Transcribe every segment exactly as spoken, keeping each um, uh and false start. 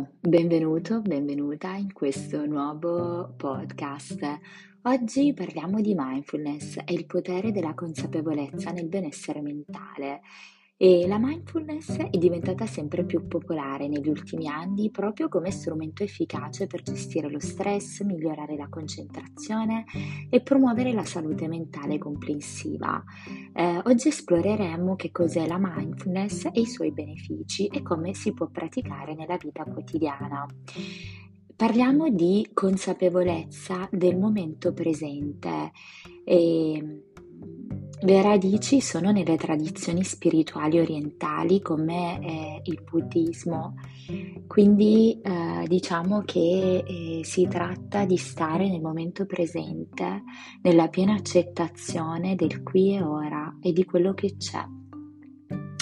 Ciao, benvenuto, benvenuta in questo nuovo podcast. Oggi parliamo di mindfulness e il potere della consapevolezza nel benessere mentale. E la mindfulness è diventata sempre più popolare negli ultimi anni proprio come strumento efficace per gestire lo stress, migliorare la concentrazione e promuovere la salute mentale complessiva. Eh, oggi esploreremo che cos'è la mindfulness e i suoi benefici e come si può praticare nella vita quotidiana. Parliamo di consapevolezza del momento presente e le radici sono nelle tradizioni spirituali orientali come eh, il buddismo, quindi eh, diciamo che eh, si tratta di stare nel momento presente, nella piena accettazione del qui e ora e di quello che c'è,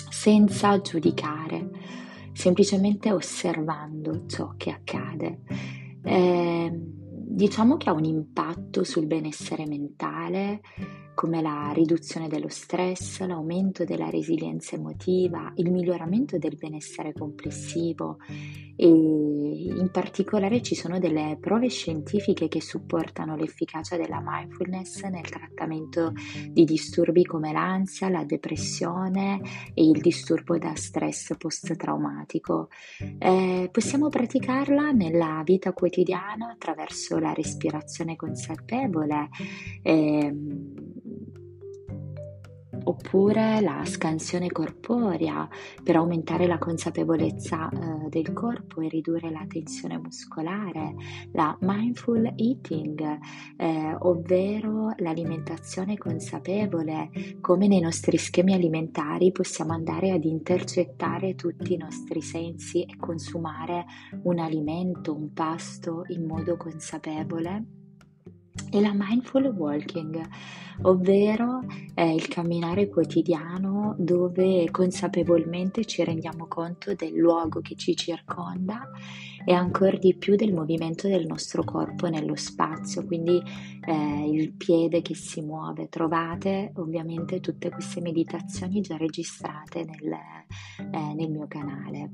senza giudicare, semplicemente osservando ciò che accade. Eh, diciamo che ha un impatto sul benessere mentale, come la riduzione dello stress, l'aumento della resilienza emotiva, il miglioramento del benessere complessivo e in particolare ci sono delle prove scientifiche che supportano l'efficacia della mindfulness nel trattamento di disturbi come l'ansia, la depressione e il disturbo da stress post-traumatico. Eh, possiamo praticarla nella vita quotidiana attraverso la respirazione consapevole, ehm, oppure la scansione corporea per aumentare la consapevolezza eh, del corpo e ridurre la tensione muscolare, la mindful eating, eh, ovvero l'alimentazione consapevole, come nei nostri schemi alimentari possiamo andare ad intercettare tutti i nostri sensi e consumare un alimento, un pasto in modo consapevole. E la mindful walking, ovvero eh, il camminare quotidiano dove consapevolmente ci rendiamo conto del luogo che ci circonda e ancora di più del movimento del nostro corpo nello spazio, quindi eh, il piede che si muove. Trovate ovviamente tutte queste meditazioni già registrate nel, eh, nel mio canale.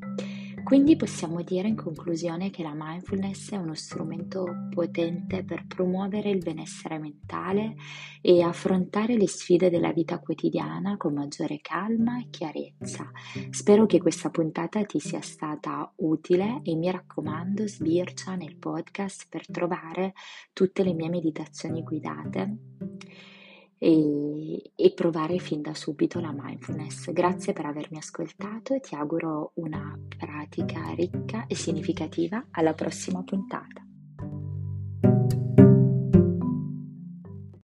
Quindi possiamo dire in conclusione che la mindfulness è uno strumento potente per promuovere il benessere mentale e affrontare le sfide della vita quotidiana con maggiore calma e chiarezza. Spero che questa puntata ti sia stata utile e mi raccomando sbircia nel podcast per trovare tutte le mie meditazioni guidate e, e provare fin da subito la mindfulness. Grazie per avermi ascoltato e ti auguro una pratica ricca e significativa. Alla prossima puntata.